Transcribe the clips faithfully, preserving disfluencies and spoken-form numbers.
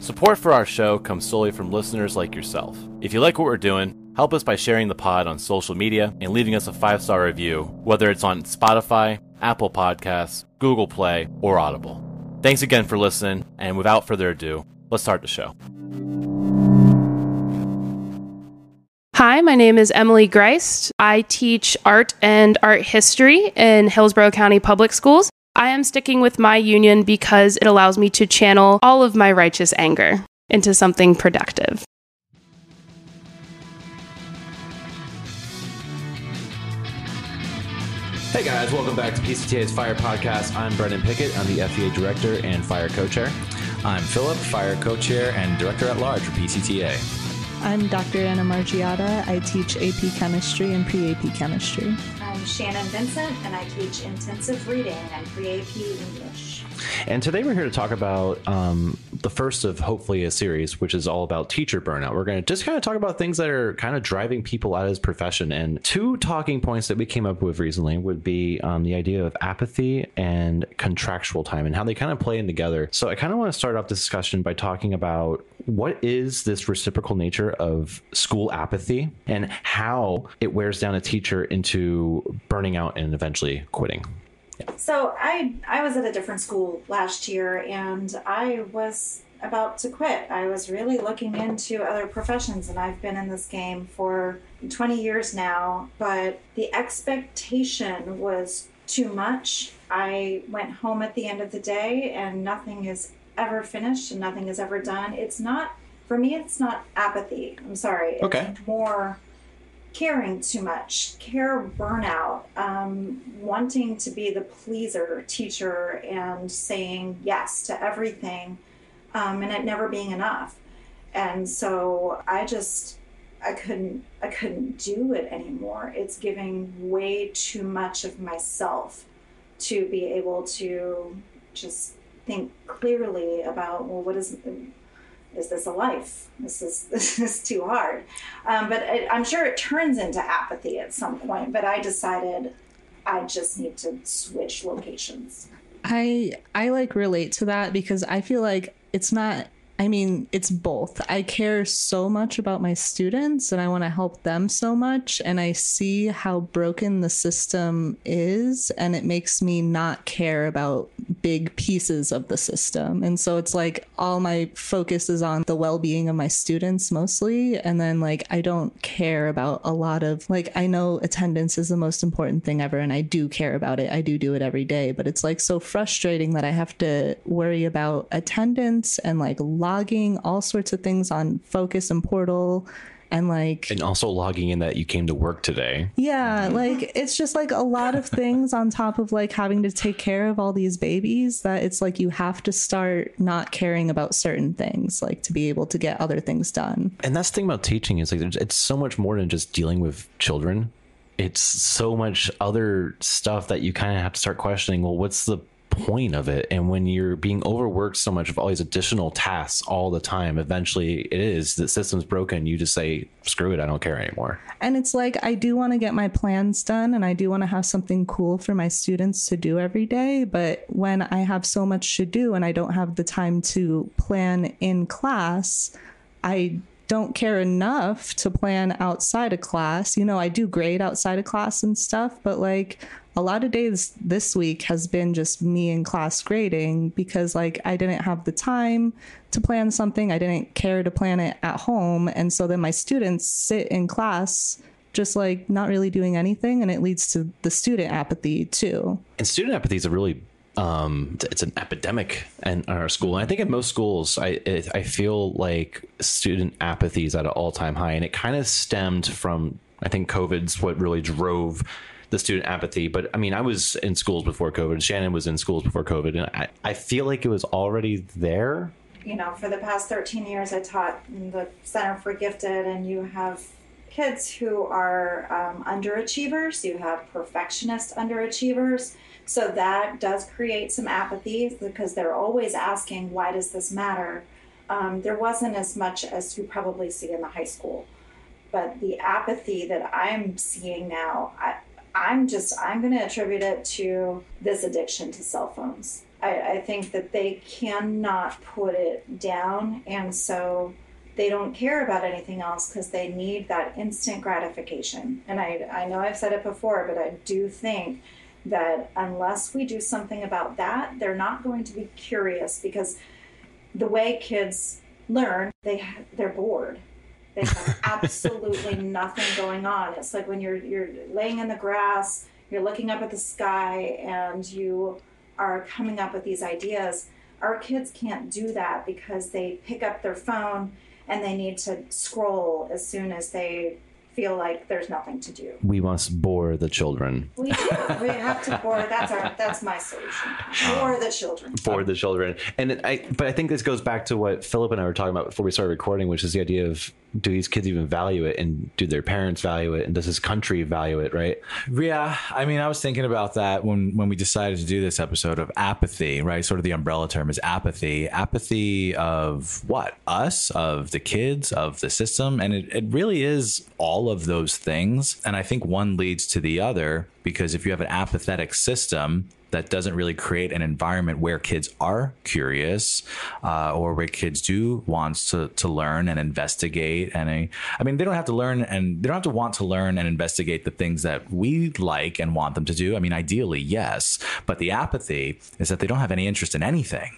Support for our show comes solely from listeners like yourself. If you like what we're doing, help us by sharing the pod on social media and leaving us a five-star review, whether it's on Spotify, Apple Podcasts, Google Play, or Audible. Thanks again for listening, and without further ado, let's start the show. Hi, my name is Emily Greist. I teach art and art history in Hillsborough County Public Schools. I am sticking with my union because it allows me to channel all of my righteous anger into something productive. Hey guys, welcome back to P C T A's FIRE podcast. I'm Brennen Pickett. I'm the F E A Director and FIRE Co-Chair. I'm Philip, FIRE Co-Chair and Director at Large for P C T A. I'm Doctor Anna Margiotta. I teach A P Chemistry and Pre-A P Chemistry. I'm Shannon Vincent, and I teach Intensive Reading and Pre-A P English. And today we're here to talk about um, the first of hopefully a series, which is all about teacher burnout. We're going to just kind of talk about things that are kind of driving people out of this profession. And two talking points that we came up with recently would be um, the idea of apathy and contractual time and how they kind of play in together. So I kind of want to start off this discussion by talking about what is this reciprocal nature of school apathy and how it wears down a teacher into burning out and eventually quitting. So I I was at a different school last year, and I was about to quit. I was really looking into other professions, and I've been in this game for twenty years now, but the expectation was too much. I went home at the end of the day, and nothing is ever finished, and nothing is ever done. It's not, for me, it's not apathy. I'm sorry. It's okay. More caring too much, care burnout, um, wanting to be the pleaser teacher and saying yes to everything, um, and it never being enough. And so I just, I couldn't, I couldn't do it anymore. It's giving way too much of myself to be able to just think clearly about, well, what is Is this a life? This is this is too hard. Um, but it, I'm sure it turns into apathy at some point. But I decided I just need to switch locations. I I like relate to that because I feel like it's not. I mean, it's both. I care so much about my students and I want to help them so much. And I see how broken the system is, and it makes me not care about big pieces of the system. And so it's like all my focus is on the well-being of my students mostly. And then like, I don't care about a lot of, like, I know attendance is the most important thing ever. And I do care about it. I do do it every day, but it's like so frustrating that I have to worry about attendance and like logging all sorts of things on Focus and Portal and like and also logging in that you came to work today. Yeah, like it's just like a lot of things on top of like having to take care of all these babies that it's like you have to start not caring about certain things like to be able to get other things done. And that's the thing about teaching is like there's, it's so much more than just dealing with children. It's so much other stuff that you kind of have to start questioning, well, what's the point of it? And when you're being overworked so much of all these additional tasks all the time, eventually it is the system's broken. You just say, screw it, I don't care anymore. And it's like, I do want to get my plans done and I do want to have something cool for my students to do every day. But when I have so much to do and I don't have the time to plan in class, I don't care enough to plan outside of class. You know, I do grade outside of class and stuff, but like a lot of days this week has been just me in class grading because like I didn't have the time to plan something. I didn't care to plan it at home. And so then my students sit in class just like not really doing anything. And it leads to the student apathy too. And student apathy is a really Um, it's an epidemic in our school. And I think in most schools, I it, I feel like student apathy is at an all-time high. And it kind of stemmed from, I think COVID's what really drove the student apathy. But I mean, I was in schools before COVID. Shannon was in schools before COVID. And I, I feel like it was already there. You know, for the past thirteen years, I taught in the Center for Gifted. And you have kids who are um, underachievers. You have perfectionist underachievers. So that does create some apathy because they're always asking, why does this matter? Um, there wasn't as much as you probably see in the high school. But the apathy that I'm seeing now, I, I'm just, I'm going to attribute it to this addiction to cell phones. I, I think that they cannot put it down, and so they don't care about anything else because they need that instant gratification. And I, I know I've said it before, but I do think that unless we do something about that, they're not going to be curious, because the way kids learn, they, they're bored. They have absolutely nothing going on. It's like when you're you're laying in the grass, you're looking up at the sky, and you are coming up with these ideas. Our kids can't do that because they pick up their phone and they need to scroll as soon as they feel like there's nothing to do. We must bore the children. We do. We have to bore. That's our. That's my solution. Bore the children. Bore the children. And I. But I think this goes back to what Philip and I were talking about before we started recording, which is the idea of, do these kids even value it, and do their parents value it, and does this country value it, right? Yeah. I mean, I was thinking about that when, when we decided to do this episode of apathy, right? Sort of the umbrella term is apathy. Apathy of what? Us, of the kids, of the system. And it, it really is all of those things. And I think one leads to the other, because if you have an apathetic system that doesn't really create an environment where kids are curious, uh, or where kids do want to, to learn and investigate. And I, I mean, they don't have to learn and they don't have to want to learn and investigate the things that we like and want them to do. I mean, ideally, yes. But the apathy is that they don't have any interest in anything,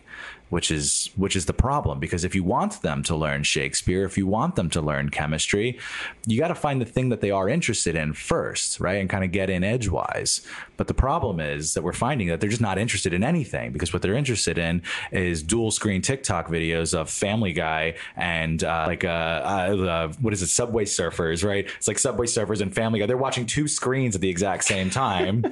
which is which is the problem. Because if you want them to learn Shakespeare, if you want them to learn chemistry, you got to find the thing that they are interested in first, right? And kind of get in edgewise. But the problem is that we're finding that they're just not interested in anything, because what they're interested in is dual screen TikTok videos of Family Guy and uh, like, uh, uh, what is it? Subway Surfers, right? It's like Subway Surfers and Family Guy. They're watching two screens at the exact same time.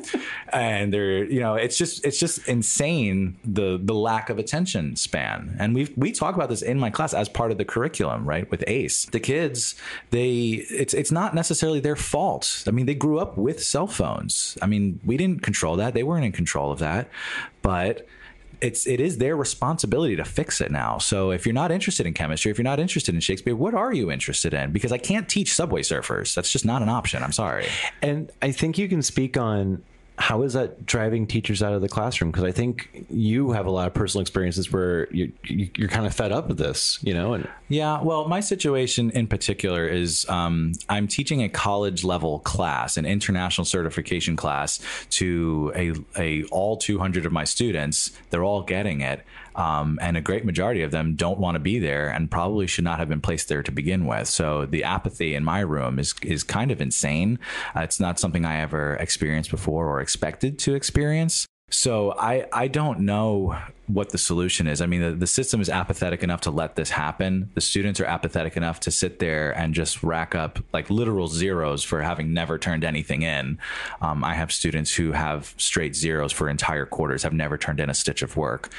And they're, you know, it's just, it's just insane, the, the lack of attention span. And we we talk about this in my class as part of the curriculum, right? With A C E, the kids, they it's it's not necessarily their fault. I mean, they grew up with cell phones. I mean, we didn't control that. They weren't in control of that, but it's it is their responsibility to fix it now. So if you're not interested in chemistry, if you're not interested in Shakespeare, what are you interested in? Because I can't teach Subway Surfers. That's just not an option. I'm sorry. And I think you can speak on, how is that driving teachers out of the classroom? Because I think you have a lot of personal experiences where you, you, you're kind of fed up with this, you know? And yeah, well, my situation in particular is um, I'm teaching a college level class, an international certification class, to a, a all two hundred of my students. They're all getting it. Um, and a great majority of them don't want to be there and probably should not have been placed there to begin with. So the apathy in my room is is kind of insane. Uh, it's not something I ever experienced before or expected to experience. So I, I don't know what the solution is. I mean, the, the system is apathetic enough to let this happen. The students are apathetic enough to sit there and just rack up like literal zeros for having never turned anything in. Um, I have students who have straight zeros for entire quarters, have never turned in a stitch of work.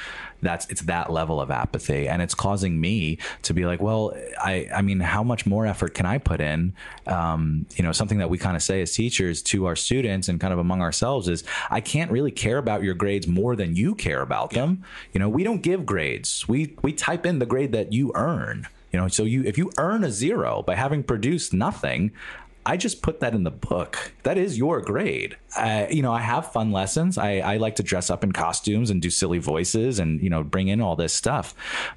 That's it's that level of apathy. And it's causing me to be like, well, I, I mean, how much more effort can I put in? Um, you know, something that we kind of say as teachers to our students and kind of among ourselves is, I can't really care about your grades more than you care about them. Yeah. You know, we don't give grades. We, we type in the grade that you earn, you know, so you, if you earn a zero by having produced nothing, I just put that in the book. That is your grade. Uh, you know, I have fun lessons. I, I like to dress up in costumes and do silly voices and, you know, bring in all this stuff.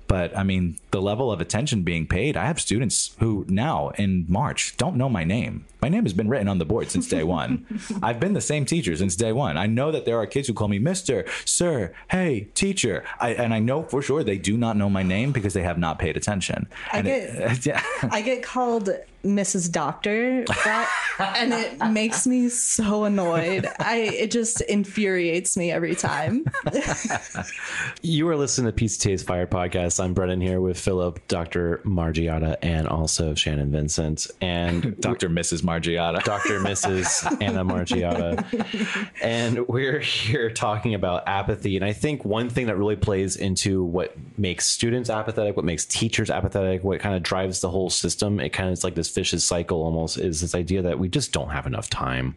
But I mean, the level of attention being paid, I have students who now in March don't know my name. My name has been written on the board since day one. I've been the same teacher since day one. I know that there are kids who call me Mister, Sir, Hey, Teacher. I, and I know for sure they do not know my name because they have not paid attention. I and get, it, yeah. I get called Missus Doctor, that, and it makes me so annoyed. I It just infuriates me every time. You are listening to P C T A's Fire Podcast. I'm Brennen here with Philip, Doctor Margiotta, and also Shannon Vincent, and Doctor Missus Margiotta. Doctor Missus Anna Margiotta. And we're here talking about apathy. And I think one thing that really plays into what makes students apathetic, what makes teachers apathetic, what kind of drives the whole system, it kind of is like this vicious cycle almost, is this idea that we just don't have enough time,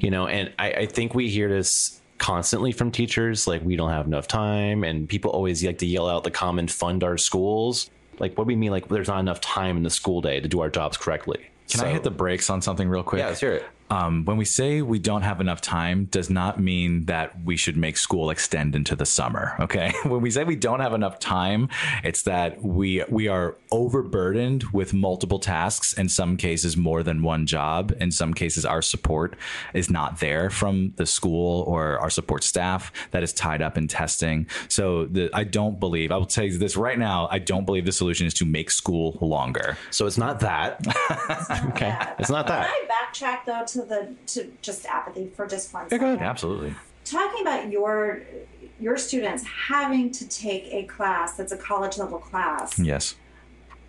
you know? And I, I think we hear this constantly from teachers, like we don't have enough time. And people always like to yell out the common fund our schools. Like, what do we mean? Like, there's not enough time in the school day to do our jobs correctly. Can so, I hit the brakes on something real quick? Yeah, let's hear it. Um, when we say we don't have enough time, does not mean that we should make school extend into the summer. Okay. When we say we don't have enough time, it's that we we are overburdened with multiple tasks, in some cases more than one job. In some cases, our support is not there from the school or our support staff that is tied up in testing. So the, I don't believe, I will tell you this right now, I don't believe the solution is to make school longer. So it's not that. It's not okay. That. It's not that. Can I backtrack though to the to just apathy for just one second? Yeah, absolutely. Talking about your your students having to take a class that's a college level class. Yes.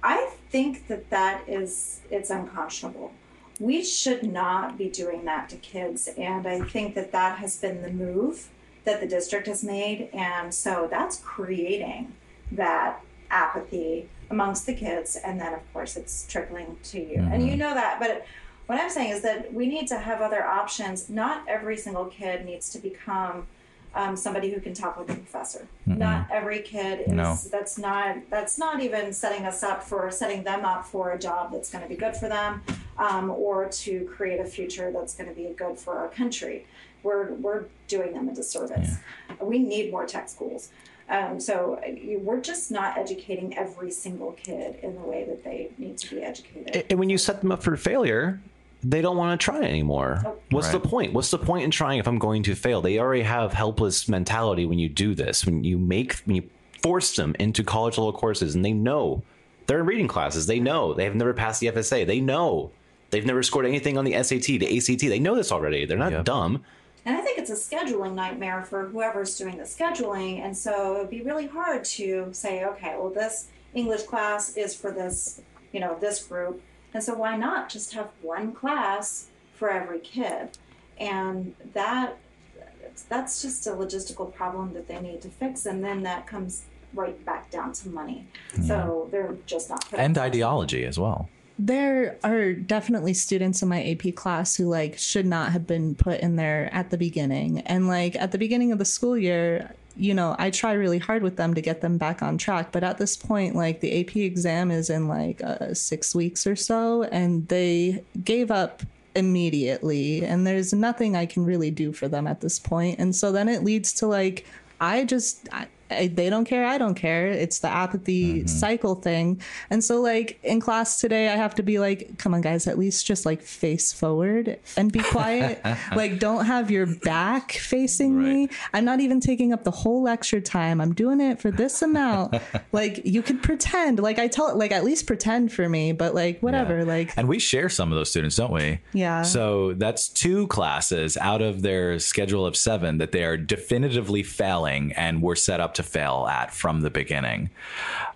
I think that that is it's unconscionable. We should not be doing that to kids, and I think that that has been the move that the district has made, and so that's creating that apathy amongst the kids, and then of course it's trickling to you. Mm-hmm. And you know that, but what I'm saying is that we need to have other options. Not every single kid needs to become um, somebody who can talk with a professor. Mm-mm. Not every kid is, no. that's not, that's not even setting us up for setting them up for a job that's going to be good for them, um, or to create a future that's going to be good for our country. We're, we're doing them a disservice. Yeah. We need more tech schools. Um, so we're just not educating every single kid in the way that they need to be educated. And when you set them up for failure, they don't want to try anymore. Oh, What's right. the point? What's the point in trying if I'm going to fail? They already have helpless mentality when you do this, when you make, when you force them into college level courses, and they know they're in reading classes. They know they have never passed the F S A. They know they've never scored anything on the S A T, the A C T. They know this already. They're not yep. dumb. And I think it's a scheduling nightmare for whoever's doing the scheduling. And so it would be really hard to say, okay, well, this English class is for this, you know, this group. And so why not just have one class for every kid? And that that's just a logistical problem that they need to fix. And then that comes right back down to money. Yeah. So they're just not. And ideology as well. There are definitely students in my A P class who like should not have been put in there at the beginning. And like at the beginning of the school year, you know, I try really hard with them to get them back on track. But at this point, like the A P exam is in like uh, six weeks or so, and they gave up immediately. And there's nothing I can really do for them at this point. And so then it leads to like, I just... I, they don't care. I don't care. It's the apathy mm-hmm. cycle thing. And so like in class today, I have to be like, come on, guys, at least just like face forward and be quiet. Like don't have your back facing right. me. I'm not even taking up the whole lecture time. I'm doing it for this amount. Like you could pretend like I tell it, like at least pretend for me, but like whatever. Yeah. Like, and we share some of those students, don't we? Yeah. So that's two classes out of their schedule of seven that they are definitively failing and were set up to fail at from the beginning.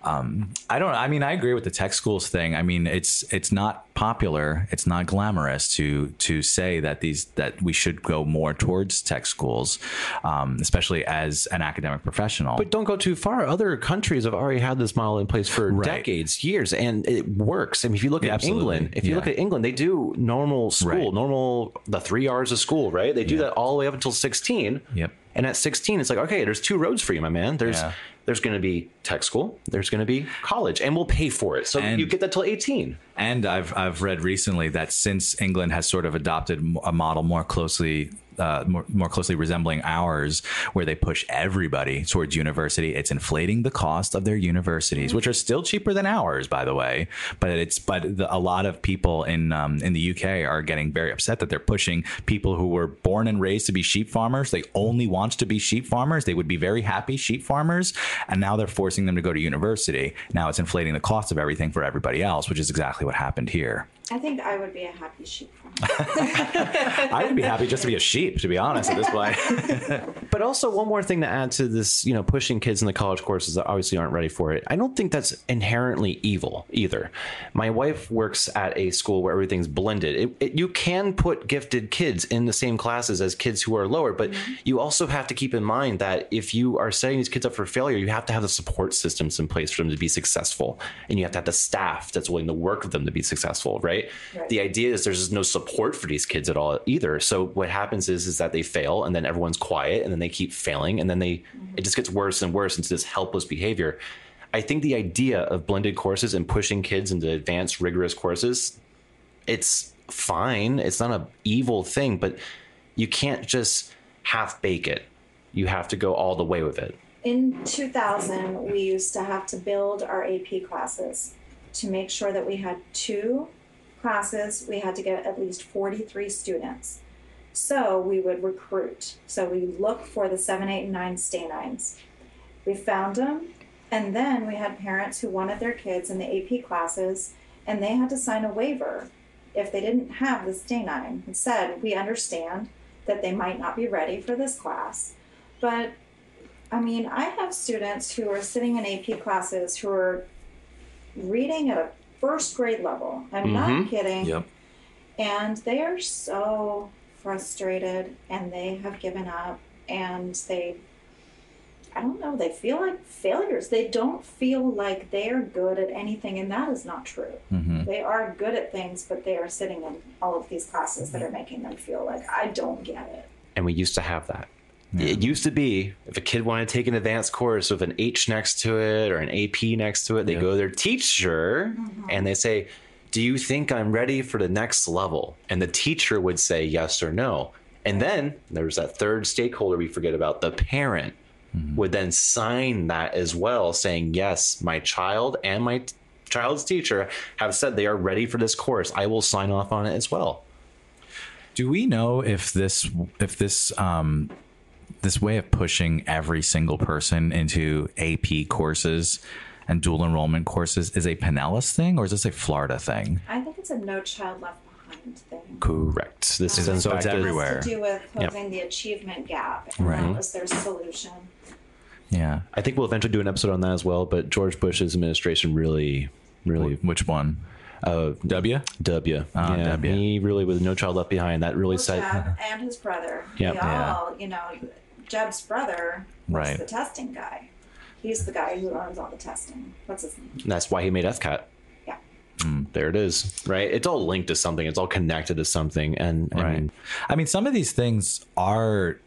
Um, I don't, I mean, I agree with the tech schools thing. I mean, it's, it's not popular. It's not glamorous to, to say that these, that we should go more towards tech schools, um, especially as an academic professional. But don't go too far. Other countries have already had this model in place for right. decades, years, and it works. I mean, if you look yeah, at absolutely. England, if you yeah. look at England, they do normal school, right. normal, the three R's of school, right? They do yeah. that all the way up until sixteen. Yep. And at sixteen, it's like, okay, there's two roads for you, my man. There's yeah. there's going to be tech school, there's going to be college, and we'll pay for it. So and, you get that till eighteen. And I've I've read recently that since England has sort of adopted a model more closely. Uh, more, more closely resembling ours, where they push everybody towards university. It's inflating the cost of their universities, which are still cheaper than ours, by the way. But it's but the, a lot of people in um, in the U K are getting very upset that they're pushing people who were born and raised to be sheep farmers. They only want to be sheep farmers. They would be very happy sheep farmers. And now they're forcing them to go to university. Now it's inflating the cost of everything for everybody else, which is exactly what happened here. I think I would be a happy sheep farmer. I would be happy just to be a sheep, to be honest, at this point. But also one more thing to add to this, you know, pushing kids in the college courses that obviously aren't ready for it. I don't think that's inherently evil either. My wife works at a school where everything's blended. It, it, you can put gifted kids in the same classes as kids who are lower, but mm-hmm. you also have to keep in mind that if you are setting these kids up for failure, you have to have the support systems in place for them to be successful. And you have to have the staff that's willing to work with them to be successful, right? Right? Right. The idea is there's just no support for these kids at all either. So what happens is, is that they fail, and then everyone's quiet, and then they keep failing, and then they mm-hmm. it just gets worse and worse into this helpless behavior. I think the idea of blended courses and pushing kids into advanced, rigorous courses, it's fine. It's not an evil thing, but you can't just half bake it. You have to go all the way with it. In two thousand, we used to have to build our A P classes to make sure that we had two classes. We had to get at least forty-three students. So we would recruit. So we looked for the seven, eight, and nine stay nines. We found them. And then we had parents who wanted their kids in the A P classes, and they had to sign a waiver if they didn't have this day nine. And said, we understand that they might not be ready for this class. But, I mean, I have students who are sitting in A P classes who are reading at a first grade level. I'm mm-hmm. not kidding. Yep. And they are so frustrated, and they have given up, and they... I don't know, they feel like failures. They don't feel like they're good at anything, and that is not true. Mm-hmm. They are good at things, but they are sitting in all of these classes that are making them feel like, I don't get it. And we used to have that. Yeah. It used to be, if a kid wanted to take an advanced course with an H next to it or an A P next to it, they yeah. go to their teacher mm-hmm. and they say, do you think I'm ready for the next level? And the teacher would say yes or no. And then there's that third stakeholder we forget about, the parent. Would then sign that as well, saying, yes, my child and my t- child's teacher have said they are ready for this course. I will sign off on it as well. Do we know if this if this um, this way of pushing every single person into A P courses and dual enrollment courses is a Pinellas thing, or is this a Florida thing? I think it's a No Child Left Behind thing. Correct. This um, is in so fact, it's everywhere. It has to do with closing yep. the achievement gap. And right. that was their solution. Yeah, I think we'll eventually do an episode on that as well. But George Bush's administration really, really. Which one? Uh, W? W. Oh, yeah, W. He really was No Child Left Behind. That really well, set. Jeb and his brother. Yep. They all, yeah. You know, Jeb's brother was right. the testing guy. He's the guy who runs all the testing. What's his name? That's why he made F CAT. Mm, there it is, right? It's all linked to something. It's all connected to something. And I right. mean, I mean, some of these things are,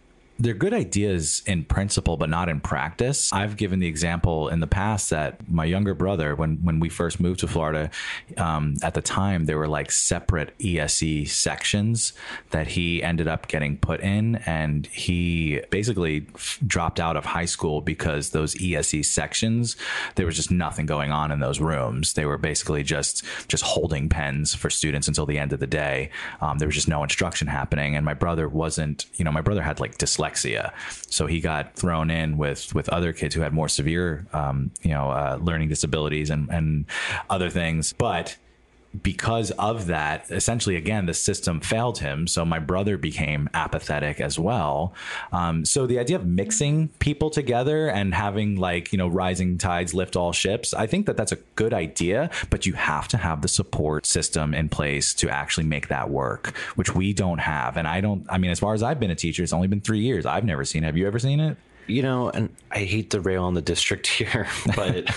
they're good ideas in principle, but not in practice. I've given the example in the past that my younger brother, when, when we first moved to Florida, um, at the time, there were like separate E S E sections that he ended up getting put in. And he basically f- dropped out of high school because those E S E sections, there was just nothing going on in those rooms. They were basically just, just holding pens for students until the end of the day. Um, there was just no instruction happening. And my brother wasn't, you know, my brother had like dyslexia. So he got thrown in with, with other kids who had more severe, um, you know, uh, learning disabilities and, and other things. But because of that, essentially, again, the system failed him. So my brother became apathetic as well. Um, so the idea of mixing people together and having like, you know, rising tides lift all ships, I think that that's a good idea, but you have to have the support system in place to actually make that work, which we don't have. And I don't, I mean, as far as I've been a teacher, it's only been three years. I've never seen it. Have you ever seen it? You know, and I hate to rail on the district here, but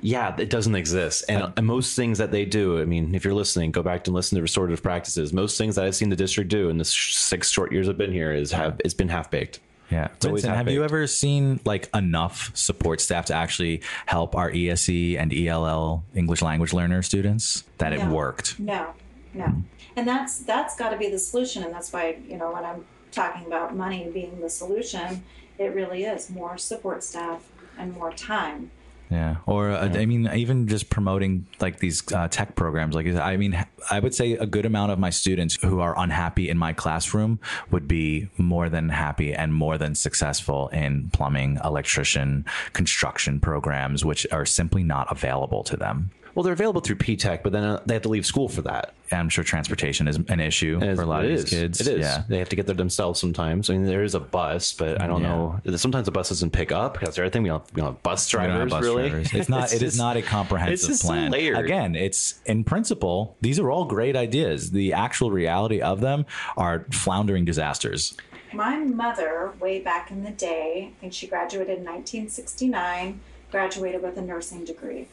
yeah, it doesn't exist. And, and most things that they do, I mean, if you're listening, go back and listen to restorative practices. Most things that I've seen the district do in the six short years I've been here is have it's been half baked. Yeah. It's Vincent, have you ever seen like enough support staff to actually help our E S E and E L L English language learner students that no. it worked? No, no. Mm-hmm. And that's that's got to be the solution. And that's why, you know, when I'm talking about money being the solution, it really is more support staff and more time. Yeah. Or, uh, I mean, even just promoting like these uh, tech programs, like, I mean, I would say a good amount of my students who are unhappy in my classroom would be more than happy and more than successful in plumbing, electrician, construction programs, which are simply not available to them. Well, they're available through P-Tech, but then uh, they have to leave school for that. And I'm sure transportation is an issue is, for a lot of these is. kids. It is. Yeah. They have to get there themselves sometimes. I mean, there is a bus, but I don't yeah. know. Sometimes the bus doesn't pick up because everything we don't, we don't have bus drivers. Don't have bus really, drivers. It's not. it's it just, is not a comprehensive it's plan. Layered. Again, it's in principle. These are all great ideas. The actual reality of them are floundering disasters. My mother, way back in the day, I think she graduated in nineteen sixty-nine. Graduated with a nursing degree.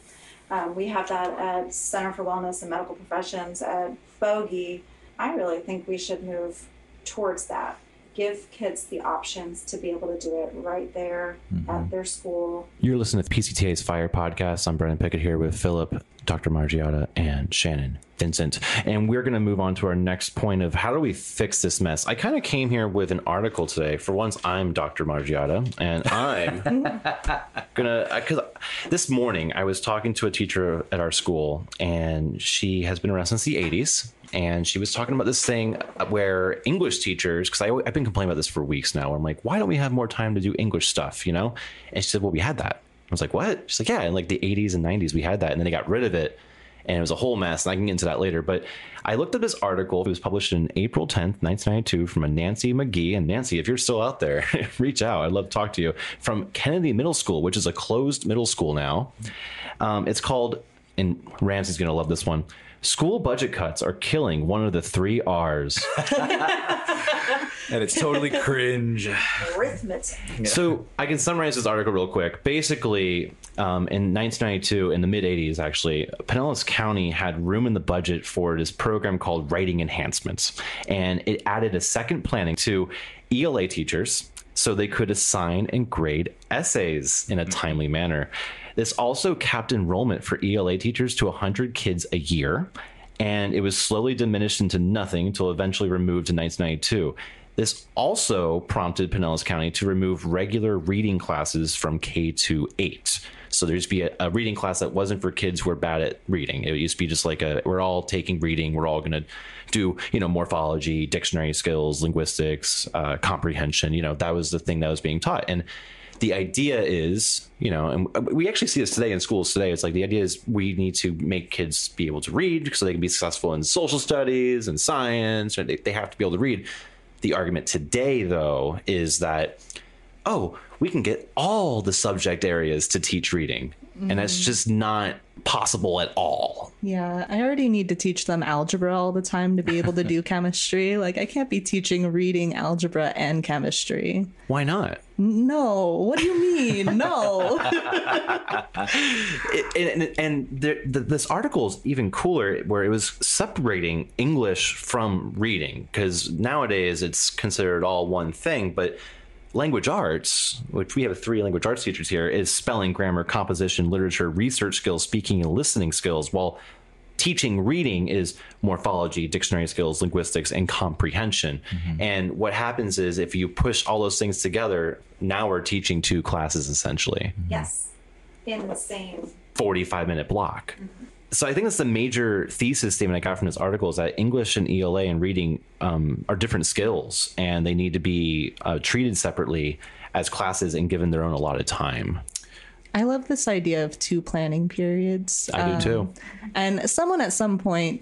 Um, we have that at Center for Wellness and Medical Professions at Bogey. I really think we should move towards that. give kids the options to be able to do it right there mm-hmm. at their school. You're listening to P C T A's FIRE podcast. I'm Brennen Pickett here with Philip, Doctor Margiotta, and Shannon Vincent. And we're going to move on to our next point of how do we fix this mess? I kind of came here with an article today. For once, I'm Doctor Margiotta, and I'm going to, because this morning I was talking to a teacher at our school, and she has been around since the eighties. And she was talking about this thing where English teachers, because I've been complaining about this for weeks now, where I'm like, why don't we have more time to do English stuff, you know? And she said, well, we had that. I was like, what? She's like, yeah, in like the eighties and nineties, we had that. And then they got rid of it. And it was a whole mess. And I can get into that later. But I looked at this article. It was published on April tenth, nineteen ninety-two from a Nancy McGee. And Nancy, if you're still out there, reach out. I'd love to talk to you. From Kennedy Middle School, which is a closed middle school now. Um, it's called, and Ramsey's going to love this one, School Budget Cuts Are Killing One of the Three R's. And it's totally cringe. Arithmetic. Yeah. So I can summarize this article real quick. Basically, um, in nineteen ninety-two, in the mid-eighties, actually, Pinellas County had room in the budget for this program called Writing Enhancements. And it added a second planning to E L A teachers so they could assign and grade essays in a timely manner. This also capped enrollment for E L A teachers to one hundred kids a year. And it was slowly diminished into nothing until eventually removed in nineteen ninety-two. This also prompted Pinellas County to remove regular reading classes from K to eight. So there'd be a, a reading class that wasn't for kids who are bad at reading. It used to be just like a, we're all taking reading. We're all going to do, you know, morphology, dictionary skills, linguistics, uh, comprehension. You know, that was the thing that was being taught. And the idea is, you know, and we actually see this today in schools today. It's like the idea is we need to make kids be able to read so they can be successful in social studies and science. And they, they have to be able to read. The argument today, though, is that, oh, we can get all the subject areas to teach reading. Mm. And that's just not possible at all. Yeah, I already need to teach them algebra all the time to be able to do chemistry. Like, I can't be teaching reading, algebra, and chemistry. Why not? No. What do you mean? No. it, and and the, the, this article is even cooler, where it was separating English from reading, because nowadays it's considered all one thing. But language arts, which we have three language arts teachers here, is spelling, grammar, composition, literature, research skills, speaking and listening skills, while teaching reading is morphology, dictionary skills, linguistics, and comprehension. Mm-hmm. And what happens is if you push all those things together, now we're teaching two classes, essentially. Mm-hmm. Yes, in the same forty-five minute block. Mm-hmm. So I think that's the major thesis statement I got from this article, is that English and E L A and reading um, are different skills, and they need to be uh, treated separately as classes and given their own allotted time. I love this idea of two planning periods. I um, do too. And someone at some point,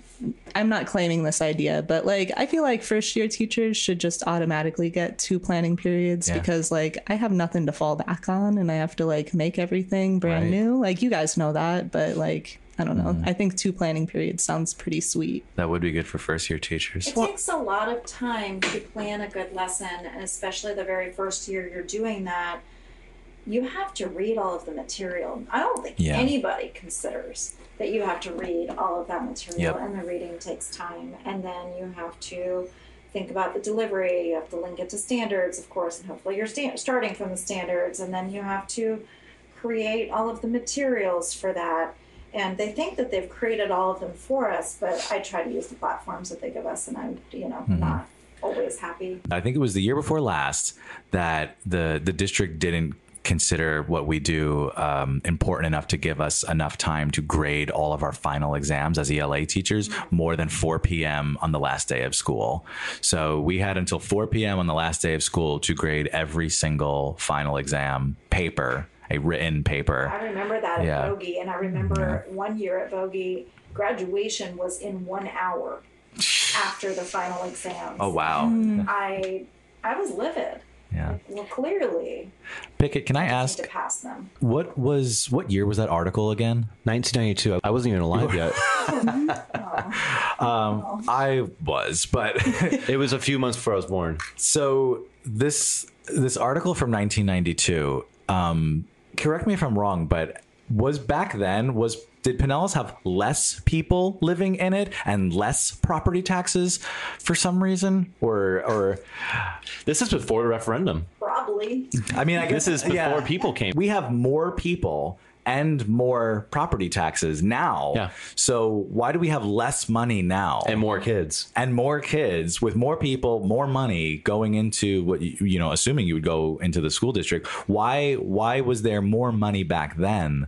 I'm not claiming this idea, but like, I feel like first year teachers should just automatically get two planning periods, yeah. because like, I have nothing to fall back on and I have to like make everything brand right. new. Like, you guys know that, but like, I don't know. Mm. I think two planning periods sounds pretty sweet. That would be good for first year teachers. It well, takes a lot of time to plan a good lesson, and especially the very first year you're doing that, you have to read all of the material. I don't think yeah. anybody considers that you have to read all of that material, yep. and the reading takes time. And then you have to think about the delivery. You have to link it to standards, of course, and hopefully you're sta- starting from the standards. And then you have to create all of the materials for that. And they think that they've created all of them for us, but I try to use the platforms that they give us, and I'm, you know, mm-hmm. not always happy. I think it was the year before last that the the district didn't consider what we do um, important enough to give us enough time to grade all of our final exams as E L A teachers more than four p.m. on the last day of school. So we had until four p.m. on the last day of school to grade every single final exam paper, a written paper. I remember that yeah. at Bogey, and I remember yeah. one year at Bogey, graduation was in one hour after the final exams. Oh, wow. Mm. I I was livid. Yeah. Well, clearly. Pickett, can I ask, to pass them. What was what year was that article again? nineteen ninety-two. I wasn't even alive yet. oh. Um, oh. I was, but it was a few months before I was born. So this this article from nineteen ninety-two. Um, correct me if I'm wrong, but was back then was Did Pinellas have less people living in it and less property taxes for some reason? Or, or this is before the referendum. Probably. I mean, I guess this is before yeah. people came. We have more people and more property taxes now. Yeah. So why do we have less money now? And more kids. And more kids with more people, more money going into what, you, you know, assuming you would go into the school district. Why, why was there more money back then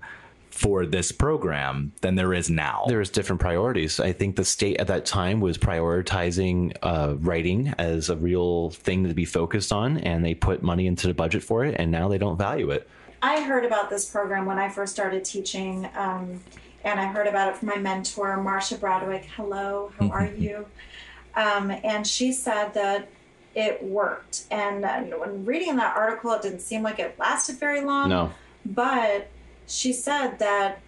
for this program than there is now? There is different priorities. I think the state at that time was prioritizing uh, writing as a real thing to be focused on, and they put money into the budget for it, and now they don't value it. I heard about this program when I first started teaching, um, and I heard about it from my mentor, Marsha Bradwick. Hello, how are you? Um, and she said that it worked. And uh, when reading that article, it didn't seem like it lasted very long. No. But she said that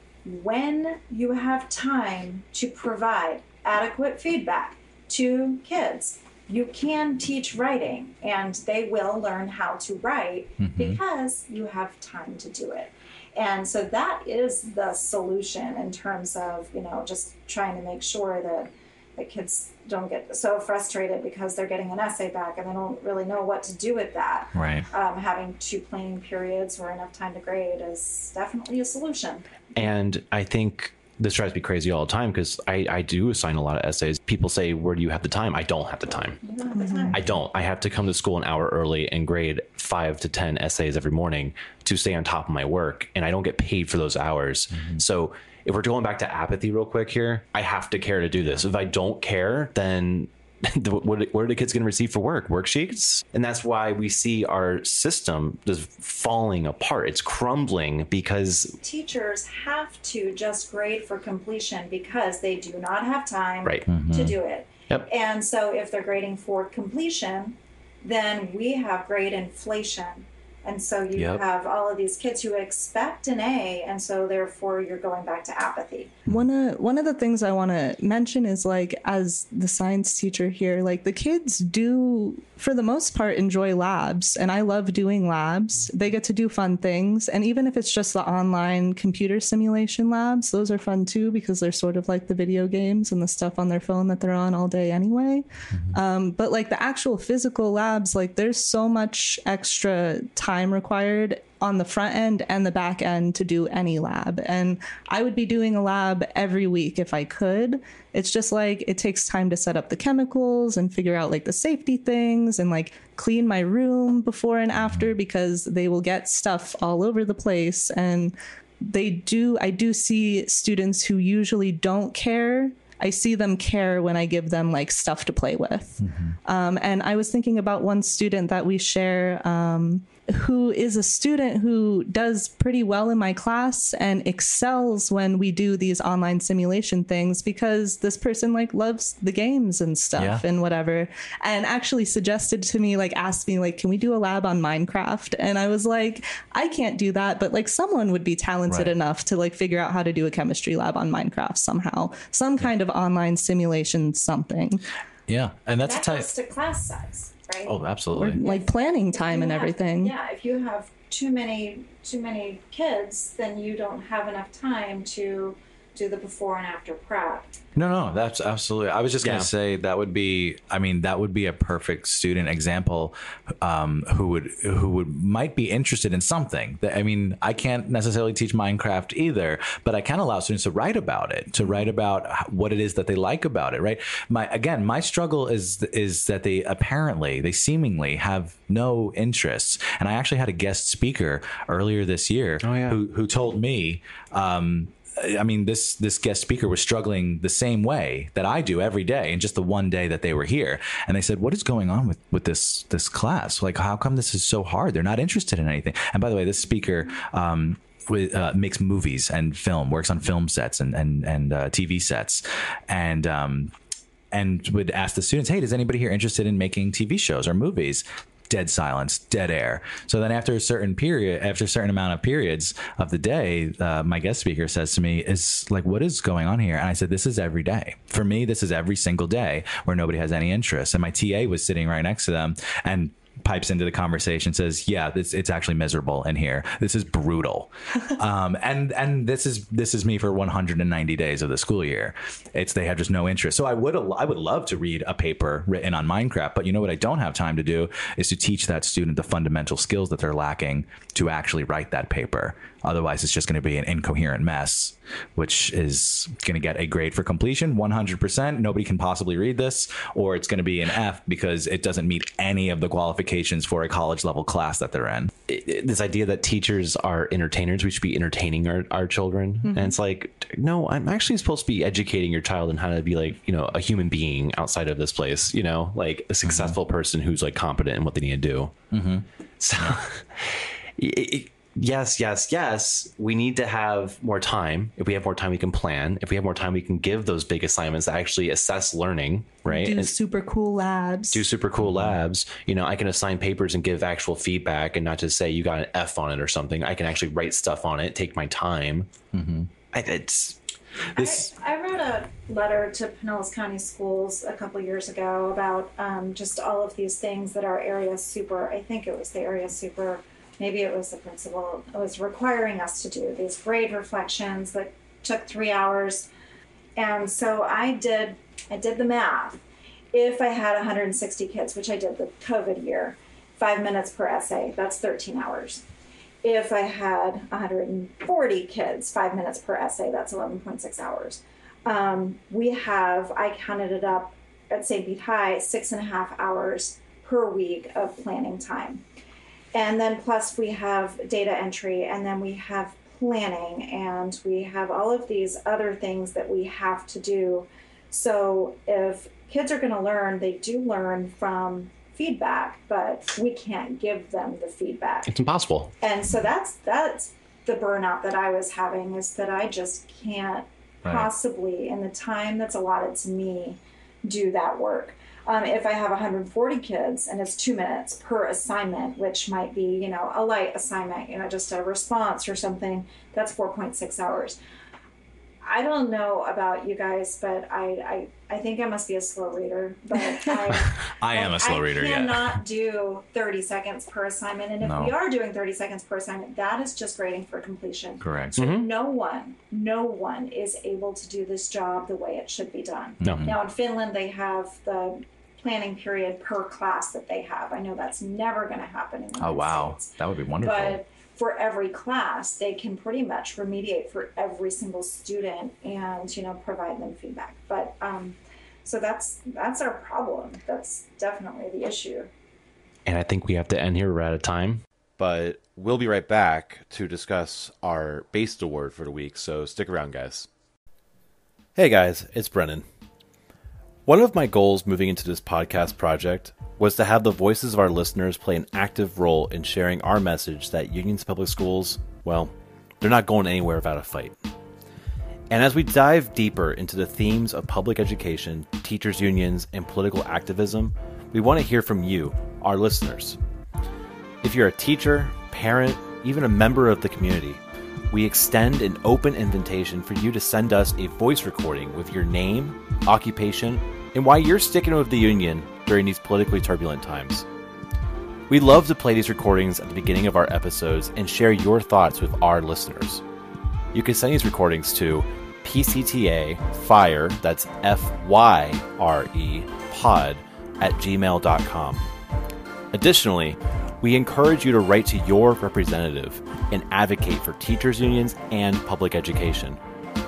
when you have time to provide adequate feedback to kids, you can teach writing and they will learn how to write mm-hmm. because you have time to do it. And so that is the solution in terms of, you know, just trying to make sure that the kids don't get so frustrated because they're getting an essay back and they don't really know what to do with that. Right. Um, having two planning periods or enough time to grade is definitely a solution. And I think this drives me crazy all the time because I, I do assign a lot of essays. People say, where do you have the time? I don't have the time. You don't have the time. I don't. I have to come to school an hour early and grade five to ten essays every morning to stay on top of my work. And I don't get paid for those hours. Mm-hmm. So if we're going back to apathy real quick here, I have to care to do this. If I don't care, then what are the kids going to receive for work? Worksheets? And that's why we see our system just falling apart. It's crumbling because teachers have to just grade for completion because they do not have time right. mm-hmm. to do it. Yep. And so if they're grading for completion, then we have grade inflation. And so you yep. have all of these kids who expect an A, and so therefore you're going back to apathy. One of, one of the things I want to mention is, like, as the science teacher here, like, the kids do, for the most part, enjoy labs. And I love doing labs. They get to do fun things. And even if it's just the online computer simulation labs, those are fun too, because they're sort of like the video games and the stuff on their phone that they're on all day anyway. Mm-hmm. Um, but like the actual physical labs, like there's so much extra time required on the front end and the back end to do any lab. And I would be doing a lab every week if I could. It's just like it takes time to set up the chemicals and figure out like the safety things and like clean my room before and after because they will get stuff all over the place. And they do, I do see students who usually don't care. I see them care when I give them like stuff to play with. Mm-hmm. Um, and I was thinking about one student that we share um, who is a student who does pretty well in my class and excels when we do these online simulation things because this person like loves the games and stuff yeah. and whatever, and actually suggested to me, like asked me like, can we do a lab on Minecraft? And I was like, I can't do that, but like someone would be talented right. enough to like figure out how to do a chemistry lab on Minecraft somehow, some yeah. kind of online simulation something. Yeah. And that's that type goes to class size. Right? Oh, absolutely. Or, like planning time and have, everything. Yeah. If you have too many, too many kids, then you don't have enough time to do the before and after prep. No, no, that's absolutely. I was just yeah. going to say that would be, I mean, that would be a perfect student example um, who would, who would might be interested in something that, I mean, I can't necessarily teach Minecraft either, but I can allow students to write about it, to write about what it is that they like about it. Right. My, again, my struggle is, is that they apparently, they seemingly have no interests. And I actually had a guest speaker earlier this year oh, yeah. who, who told me, um, I mean, this this guest speaker was struggling the same way that I do every day and just the one day that they were here. And they said, what is going on with, with this this class? Like, how come this is so hard? They're not interested in anything. And by the way, this speaker um, with, uh, makes movies and film, works on film sets and, and, and uh, T V sets. And um, and would ask the students, hey, does anybody here interested in making T V shows or movies? Dead silence, dead air. So then after a certain period, after a certain amount of periods of the day, uh, my guest speaker says to me, is like, what is going on here? And I said, this is every day. For me, this is every single day where nobody has any interest. And my T A was sitting right next to them and pipes into the conversation, says, yeah, this, it's actually miserable in here. This is brutal. um, and, and this is, this is me for one hundred ninety days of the school year. It's, they have just no interest. So I would, I would love to read a paper written on Minecraft, but you know what I don't have time to do is to teach that student the fundamental skills that they're lacking to actually write that paper. Otherwise, it's just going to be an incoherent mess, which is going to get a grade for completion, one hundred percent. Nobody can possibly read this, or it's going to be an F because it doesn't meet any of the qualifications for a college level class that they're in. It, it, this idea that teachers are entertainers, we should be entertaining our, our children. Mm-hmm. And it's like, no, I'm actually supposed to be educating your child on how to be like, you know, a human being outside of this place, you know, like a successful mm-hmm. person who's like competent in what they need to do. Mm-hmm. So it, it, Yes, yes, yes. We need to have more time. If we have more time, we can plan. If we have more time, we can give those big assignments that actually assess learning, right? Do and super cool labs. Do super cool labs. You know, I can assign papers and give actual feedback and not just say you got an F on it or something. I can actually write stuff on it, take my time. Mm-hmm. I, it's this. I, I wrote a letter to Pinellas County Schools a couple years ago about um, just all of these things that our area super, I think it was the area super, maybe it was the principal, it was requiring us to do these grade reflections that took three hours. And so I did, I did the math. If I had one hundred sixty kids, which I did the COVID year, five minutes per essay, that's thirteen hours. If I had one hundred forty kids, five minutes per essay, that's eleven point six hours. Um, we have, I counted it up at Saint Pete High, six and a half hours per week of planning time. And then plus we have data entry, and then we have planning, and we have all of these other things that we have to do. So if kids are going to learn, they do learn from feedback, but we can't give them the feedback. It's impossible. And so that's that's the burnout that I was having, is that I just can't right. possibly, in the time that's allotted to me, do that work. Um, if I have one hundred forty kids and it's two minutes per assignment, which might be, you know, a light assignment, you know, just a response or something, that's four point six hours. I don't know about you guys, but I, I, I think I must be a slow reader. But I, I am a slow I reader, yeah. I cannot do thirty seconds per assignment. And if no. we are doing thirty seconds per assignment, that is just grading for completion. Correct. So mm-hmm. no one, no one is able to do this job the way it should be done. No. Now, in Finland, they have the planning period per class that they have. I know that's never going to happen in the United Oh, wow. States. That would be wonderful. But for every class, they can pretty much remediate for every single student and, you know, provide them feedback. But um, so that's that's our problem. That's definitely the issue. And I think we have to end here. We're out of time. But we'll be right back to discuss our BASED award for the week. So stick around, guys. Hey, guys, it's Brennen. One of my goals moving into this podcast project was to have the voices of our listeners play an active role in sharing our message that Union's public schools, well, they're not going anywhere without a fight. And as we dive deeper into the themes of public education, teachers' unions, and political activism, we want to hear from you, our listeners. If you're a teacher, parent, even a member of the community, we extend an open invitation for you to send us a voice recording with your name, occupation, and why you're sticking with the union during these politically turbulent times. We love to play these recordings at the beginning of our episodes and share your thoughts with our listeners. You can send these recordings to P C T A FIRE, that's F Y R E, pod at gmail dot com. Additionally, we encourage you to write to your representative and advocate for teachers' unions and public education.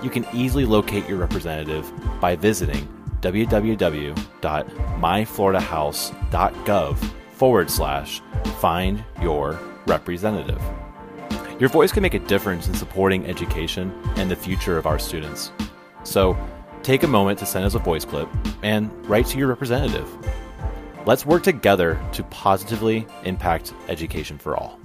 You can easily locate your representative by visiting www.myfloridahouse.gov forward slash find your representative. Your voice can make a difference in supporting education and the future of our students. So take a moment to send us a voice clip and write to your representative. Let's work together to positively impact education for all.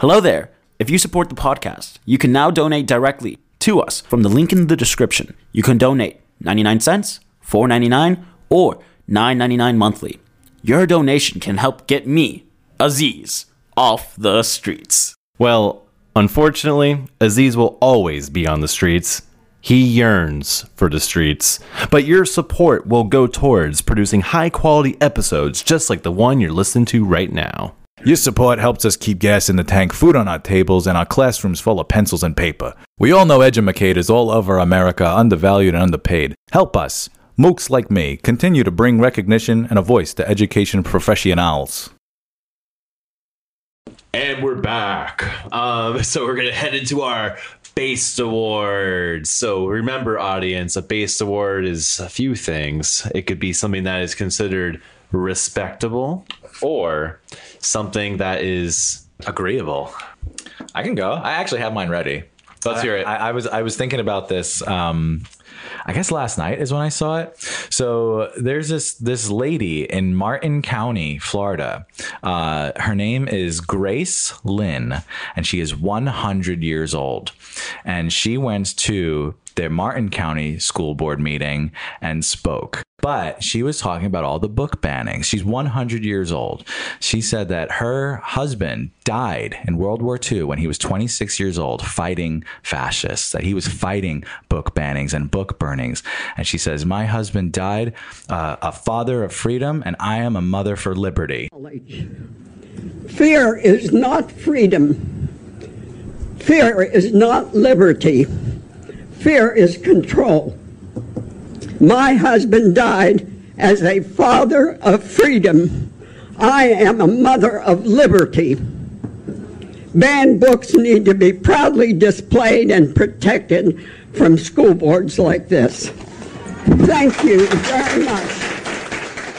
Hello there. If you support the podcast, you can now donate directly to us from the link in the description. You can donate ninety-nine cents, four ninety-nine, or nine ninety-nine monthly. Your donation can help get me, Aziz, off the streets. Well, unfortunately, Aziz will always be on the streets. He yearns for the streets, but your support will go towards producing high-quality episodes just like the one you're listening to right now. Your support helps us keep gas in the tank, food on our tables, and our classrooms full of pencils and paper. We all know educators all over America are undervalued and underpaid. Help us, mooks like me, continue to bring recognition and a voice to education professionals. And we're back. Um, so we're going to head into our BASED Award. So remember, audience, a BASED Award is a few things. It could be something that is considered respectable or something that is agreeable. I can go. I actually have mine ready. Let's I, hear it. I, I was I was thinking about this. Um, I guess last night is when I saw it. So there's this this lady in Martin County, Florida. Uh, her name is Grace Lynn, and she is one hundred years old. And she went to their Martin County School Board meeting and spoke. But she was talking about all the book bannings. She's one hundred years old. She said that her husband died in World War Two when he was twenty-six years old fighting fascists, that he was fighting book bannings and book burnings. And she says, my husband died uh, a father of freedom, and I am a mother for liberty. Fear is not freedom. Fear is not liberty. Fear is control. My husband died as a father of freedom. I am a mother of liberty. Banned books need to be proudly displayed and protected from school boards like this. Thank you very much.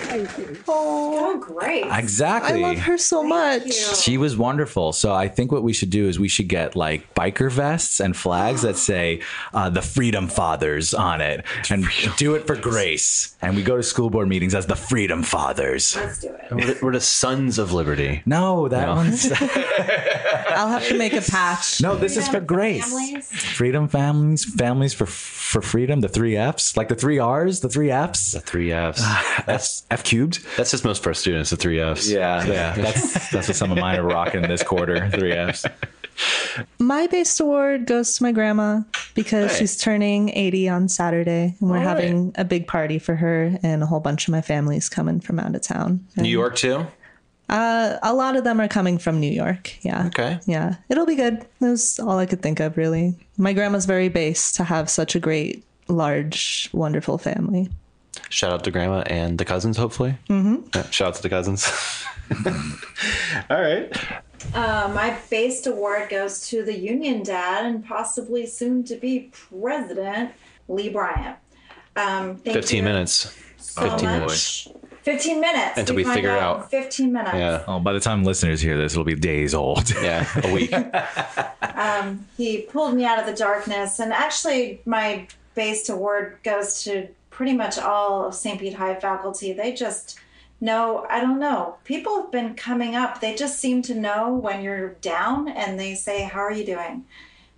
Thank you. Oh, great. Exactly. I love her so much. She was wonderful. So I think what we should do is we should get like biker vests and flags that say uh, the Freedom Fathers on it and do it for Grace. And we go to school board meetings as the Freedom Fathers. Let's do it. We're the, we're the Sons of Liberty. No, that no. one's. I'll have to make a patch. No, this freedom is for Grace. Families. Freedom families, families for for freedom. The three F's, like the three R's, the three F's, the three F's. Uh, F, F cubed. That's just most first students, the three F's. Yeah, yeah. That's that's what some of mine are rocking this quarter, three F's. My BASED Award goes to my grandma because right. she's turning eighty on Saturday, and we're right. having a big party for her, and a whole bunch of my family's coming from out of town. And New York too? Uh, a lot of them are coming from New York. Yeah. Okay. Yeah. It'll be good. That was all I could think of, really. My grandma's very based to have such a great, large, wonderful family. Shout out to grandma and the cousins, hopefully. Mm-hmm. Yeah, shout out to the cousins. All right. Uh, my BASED Award goes to the union dad and possibly soon to be president, Lee Bryant. Um, thank fifteen you minutes. So fifteen much. Minutes. fifteen minutes. Until we, we figure out, out. fifteen minutes. Yeah. Oh, by the time listeners hear this, it'll be days old. Yeah, a week. um, he pulled me out of the darkness. And actually, my BASED Award goes to pretty much all of Saint Pete High faculty. They just know, I don't know, people have been coming up. They just seem to know when you're down, and they say, how are you doing?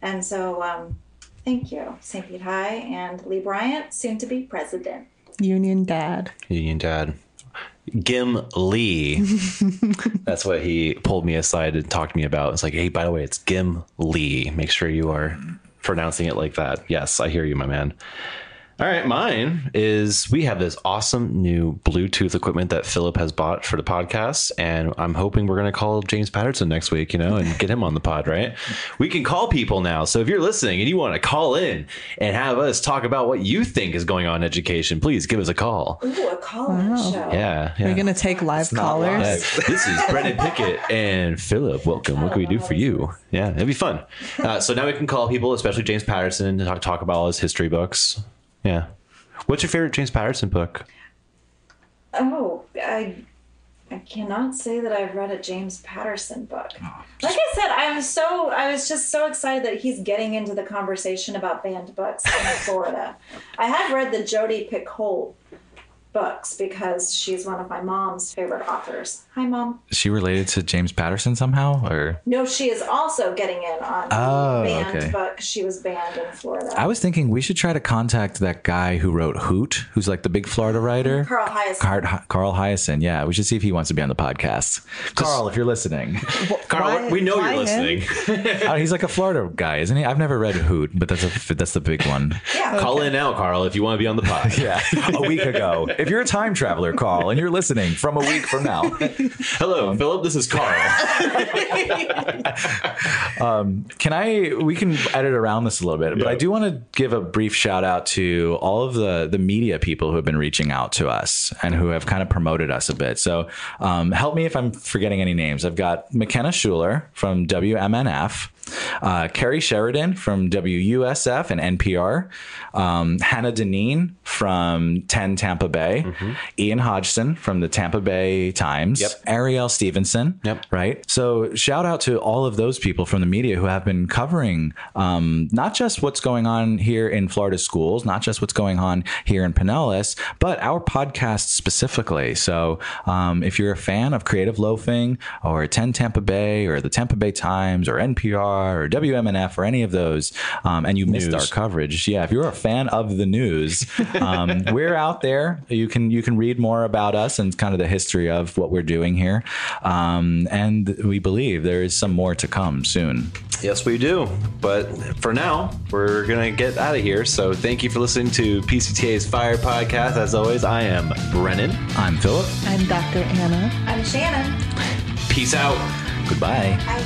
And so um, thank you, Saint Pete High and Lee Bryant, soon to be president. Union dad. Union dad. Gim Lee. That's what he pulled me aside and talked to me about. It's like, hey, by the way, it's Gim Lee. Make sure you are pronouncing it like that. Yes, I hear you, my man. All right, mine is we have this awesome new Bluetooth equipment that Philip has bought for the podcast, and I'm hoping we're going to call James Patterson next week, you know, and get him on the pod, right? We can call people now. So if you're listening and you want to call in and have us talk about what you think is going on in education, please give us a call. Ooh, a call-in wow. show. Yeah. yeah. We're going to take live it's callers. Live. This is Brennen Pickett and Philip. Welcome. What can we do for you? Yeah, it'd be fun. Uh, so now we can call people, especially James Patterson, to talk, talk about all his history books. Yeah. What's your favorite James Patterson book? Oh, I I cannot say that I've read a James Patterson book. Oh, just... Like I said, I'm so I was just so excited that he's getting into the conversation about banned books in Florida. I have read the Jodi Picoult books because she's one of my mom's favorite authors. Hi, Mom. Is she related to James Patterson somehow? Or no, she is also getting in on oh, the banned okay. book. She was banned in Florida. I was thinking we should try to contact that guy who wrote Hoot, who's like the big Florida writer. Carl Hiassen. Car- Carl Hiassen. Yeah, we should see if he wants to be on the podcast. Just, Carl, if you're listening. Well, Carl, why, we know you're listening. Oh, he's like a Florida guy, isn't he? I've never read Hoot, but that's a, that's the big one. Yeah, okay. Call in now, Carl, if you want to be on the pod. Yeah, a week ago. If you're a time traveler, Carl, and you're listening from a week from now. Hello, Philip. This is Carl. um, can I, we can edit around this a little bit, but yep. I do want to give a brief shout out to all of the, the media people who have been reaching out to us and who have kind of promoted us a bit. So um, help me if I'm forgetting any names. I've got McKenna Schuler from W M N F. Uh, Carrie Sheridan from W U S F and N P R, um, Hannah Deneen from ten Tampa Bay, mm-hmm. Ian Hodgson from the Tampa Bay Times, yep. Ariel Stevenson, yep. right? So shout out to all of those people from the media who have been covering um, not just what's going on here in Florida schools, not just what's going on here in Pinellas, but our podcast specifically. So um, if you're a fan of Creative Loafing or ten Tampa Bay or the Tampa Bay Times or N P R, or W M N F or any of those, um, and you news. missed our coverage. Yeah, if you're a fan of the news, um, we're out there. You can you can read more about us and kind of the history of what we're doing here. Um, and we believe there is some more to come soon. Yes, we do. But for now, we're going to get out of here. So thank you for listening to P C T A's Fire Podcast. As always, I am Brennen. I'm Philip. I'm Doctor Anna. I'm Shannon. Peace out. Goodbye. Bye.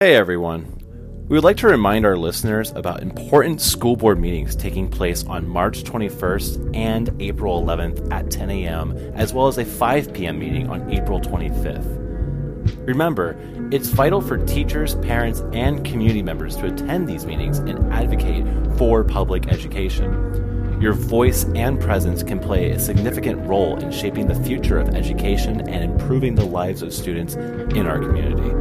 Hey everyone, we would like to remind our listeners about important school board meetings taking place on March twenty-first and April eleventh at ten a.m. as well as a five p.m. meeting on April twenty-fifth. Remember, it's vital for teachers, parents, and community members to attend these meetings and advocate for public education. Your voice and presence can play a significant role in shaping the future of education and improving the lives of students in our community.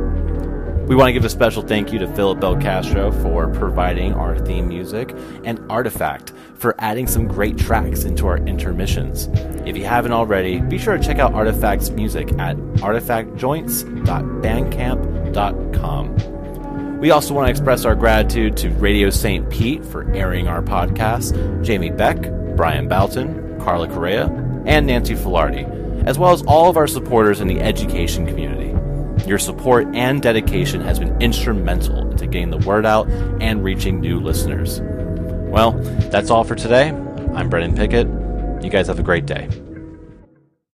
We want to give a special thank you to Philip Belcastro for providing our theme music and Artifact for adding some great tracks into our intermissions. If you haven't already, be sure to check out Artifact's music at artifact joints dot bandcamp dot com. We also want to express our gratitude to Radio Saint Pete for airing our podcast, Jamie Beck, Brian Balton, Carla Correa, and Nancy Filardi, as well as all of our supporters in the education community. Your support and dedication has been instrumental into getting the word out and reaching new listeners. Well, that's all for today. I'm Brennen Pickett. You guys have a great day.